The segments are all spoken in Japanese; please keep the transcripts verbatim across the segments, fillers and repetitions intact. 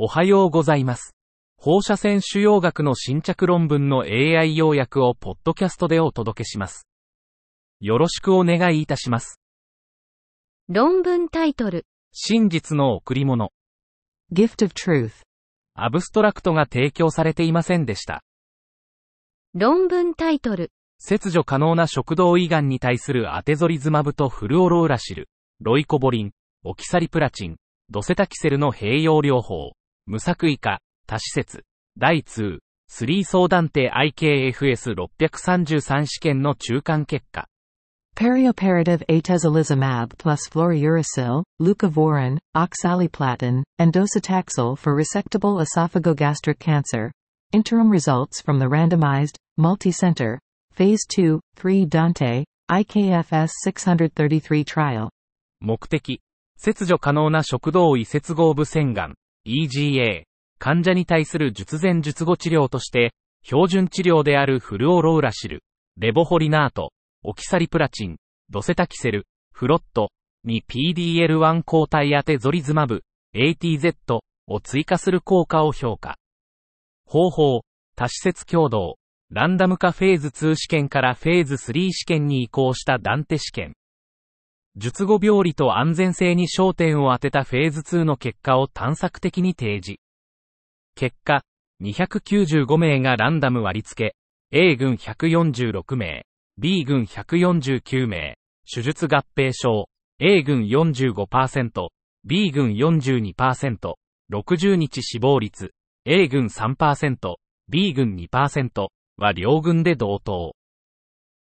おはようございます。放射線腫瘍学の新着論文の エーアイ 要約をポッドキャストでお届けします。よろしくお願いいたします。論文タイトル。真実の贈り物。Gift of Truth。アブストラクトが提供されていませんでした。論文タイトル。切除可能な食道胃がんに対するアテゾリズマブとフルオロウラシル、ロイコボリン、オキサリプラチン、ドセタキセルの併用療法。無作為化、多施設、だいに、さん相談定 アイケーエフエスろくさんさん 試験の中間結果。Perioperative atezolizumab plus fluorouracil, leucovorin, oxaliplatin, and docetaxel for resectable esophagogastric cancer. Interim results from the randomized, multi-center, phase 2, 3 Dante, アイケーエフエスろくさんさん trial. 目的、切除可能な食道胃接合部腺がん。イージーエー 患者に対する術前術後治療として、標準治療であるフルオロウラシル、レボホリナート、オキサリプラチン、ドセタキセル、フロットに ピーディーエルワン 抗体アテゾリズマブ、エーティーゼット を追加する効果を評価。方法、多施設共同、ランダム化フェーズに試験からフェーズさん試験に移行したダンテ試験。術後病理と安全性に焦点を当てたフェーズにの結果を探索的に提示。結果、にひゃくきゅうじゅうご名がランダム割付、A 群ひゃくよんじゅうろく名、B 群ひゃくよんじゅうきゅう名、手術合併症、A 群 よんじゅうごパーセント、B 群 よんじゅうにパーセント、ろくじゅうにち死亡率、A 群 さんパーセント、B 群 にパーセント は両群で同等。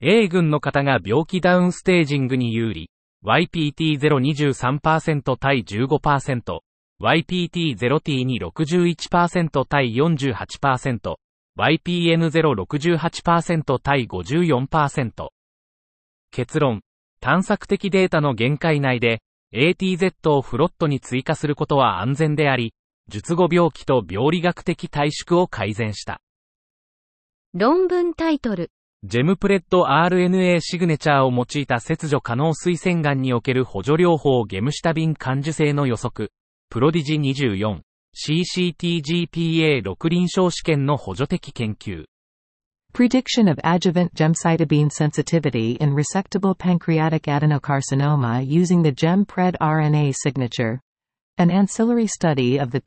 A 群の方が病気ダウンステージングに有利。ワイピーティーゼロにじゅうさんパーセント 対 じゅうごパーセント、ワイピーティーゼロティーにじゅうろくじゅういちパーセント 対 よんじゅうはちパーセント、ワイピーエヌゼロろくじゅうはちパーセント 対 ごじゅうよんパーセント。結論、探索的データの限界内で、エーティーゼット をフロットに追加することは安全であり、術後病気と病理学的退縮を改善した。論文タイトル。ジェムプレッド アールエヌエー シグネチャーを用いた切除可能膵腺がんにおける補助療法ゲムシタビン感受性の予測、プロディジにじゅうよん、シーシーティージーピーエーろく 臨床試験の補助的研究。Prediction of adjuvant gemcitabine sensitivity in resectable pancreatic adenocarcinoma using the GemPred アールエヌエー signature. An ancillary study of the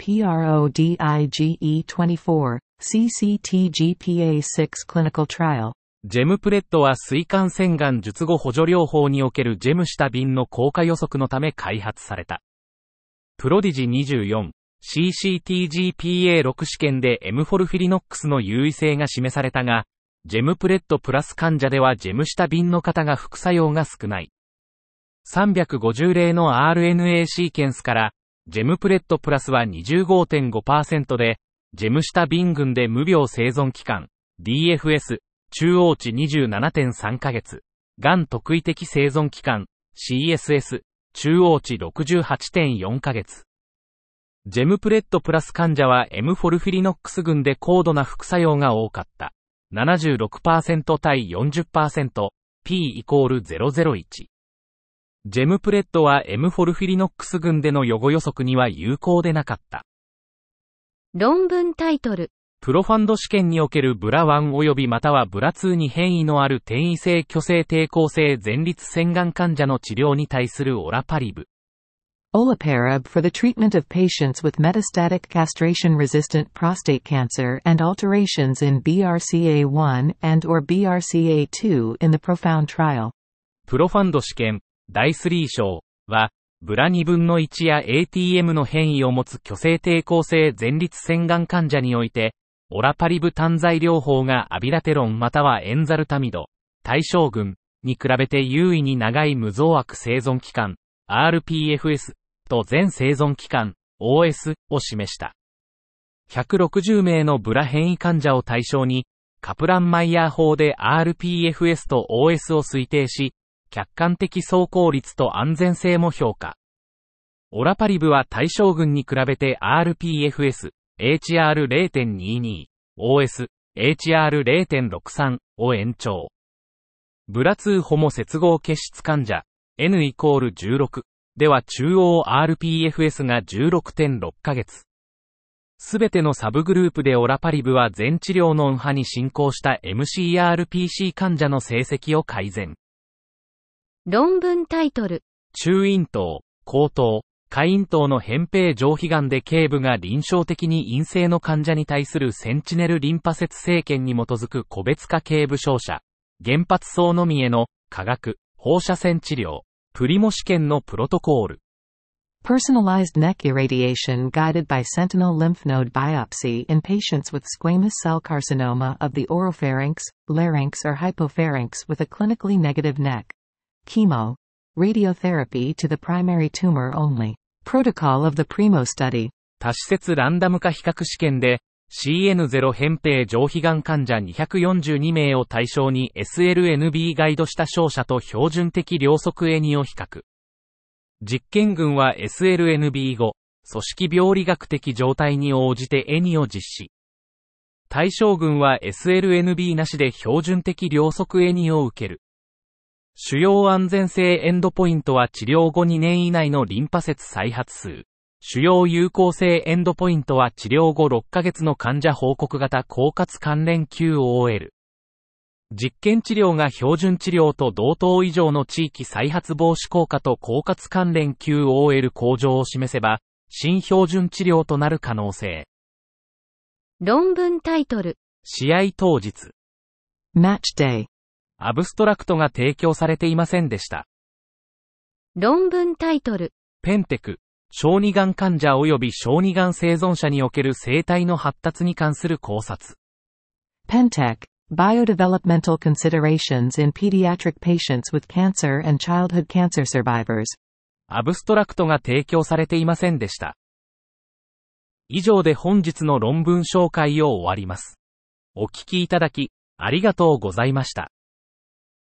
PRODIGE24, シーシーティージーピーエーシックス clinical trial.ジェムプレッドは膵管腺がん術後補助療法におけるジェムシタビンの効果予測のため開発された。プロディジにじゅうよん、シーシーティージーピーエーろく 試験で エム フォルフィリノックスの優位性が示されたが、ジェムプレッドプラス患者ではジェムシタビンの方が副作用が少ない。さんびゃくごじゅう例の アールエヌエー シーケンスから、ジェムプレッドプラスは にじゅうごてんごパーセント で、ジェムシタビン群で無病生存期間、ディーエフエス、中央値 にじゅうななてんさん ヶ月、がん特異的生存期間、シーエスエス、中央値 ろくじゅうはちてんよん ヶ月。ジェムプレッドプラス患者は エム フォルフィリノックス群で高度な副作用が多かった。ななじゅうろくパーセント 対 よんじゅっパーセント、P イコールゼロゼロいち。ジェムプレッドは エム フォルフィリノックス群での予後予測には有効でなかった。論文タイトル。プロファンド試験におけるブラワン及びまたはブラツーに変異のある転移性虚勢抵抗性前立腺がん患者の治療に対するオラパリブ。Olaparib for the treatment of patients with metastatic castration-resistant prostate cancer and alterations in ビーアールシーエーワン and/or ビーアールシーエーツー in the PROfound trial。プロファンド試験、だいさん章は、ブラにぶんのいちや エーティーエム の変異を持つ虚勢抵抗性前立腺がん患者において、オラパリブ単剤療法がアビラテロンまたはエンザルタミド、対象群に比べて優位に長い無増悪生存期間、アールピーエフエス と全生存期間、オーエス を示した。ひゃくろくじゅう名のブラ変異患者を対象に、カプランマイヤー法で アールピーエフエス と オーエス を推定し、客観的走行率と安全性も評価。オラパリブは対象群に比べて アールピーエフエス、エイチアールれいてんにじゅうに、オーエス、エイチアールれいてんろくさん を延長。ブラツーホモ接合結質患者、N イコールじゅうろくでは中央 アールピーエフエス が じゅうろくてんろく ヶ月。すべてのサブグループでオラパリブは全治療のオンハに進行した エムシーアールピーシー 患者の成績を改善。論文タイトル。中咽頭、後頭、下咽頭の扁平上皮がんで頸部が臨床的に陰性の患者に対するセンチネルリンパ節生検に基づく個別化頸部照射、原発層のみへの化学、放射線治療、プリモ試験のプロトコール。Personalized neck irradiation guided by sentinel lymph node biopsy in patients with squamous cell carcinoma of the oropharynx, larynx or hypopharynx with a clinically negative neck. Chemo. Radiotherapy to the primary tumor only. Protocol of the PRIMO study. 多施設ランダム化比較試験で シーエヌゼロ 扁平上皮がん患者にひゃくよんじゅうにめいを対象に エスエルエヌビー ガイドした照射と標準的両側イーエヌアイを比較。実験群は エスエルエヌビー 後、組織病理学的状態に応じてイーエヌアイを実施。対象群は エスエルエヌビー なしで標準的両側イーエヌアイを受ける。主要安全性エンドポイントは治療後にねん以内のリンパ節再発数。主要有効性エンドポイントは治療後ろっかげつの患者報告型狡猾関連 キューオーエル。実験治療が標準治療と同等以上の地域再発防止効果と狡猾関連 キューオーエル 向上を示せば、新標準治療となる可能性。論文タイトル。試合当日。Match Day。アブストラクトが提供されていませんでした。論文タイトル。ペンテク、小児がん患者及び小児がん生存者における生体の発達に関する考察。ペンテク。Biodevelopmental considerations in pediatric patients with cancer and childhood cancer survivors。 アブストラクトが提供されていませんでした。以上で本日の論文紹介を終わります。お聞きいただき、ありがとうございました。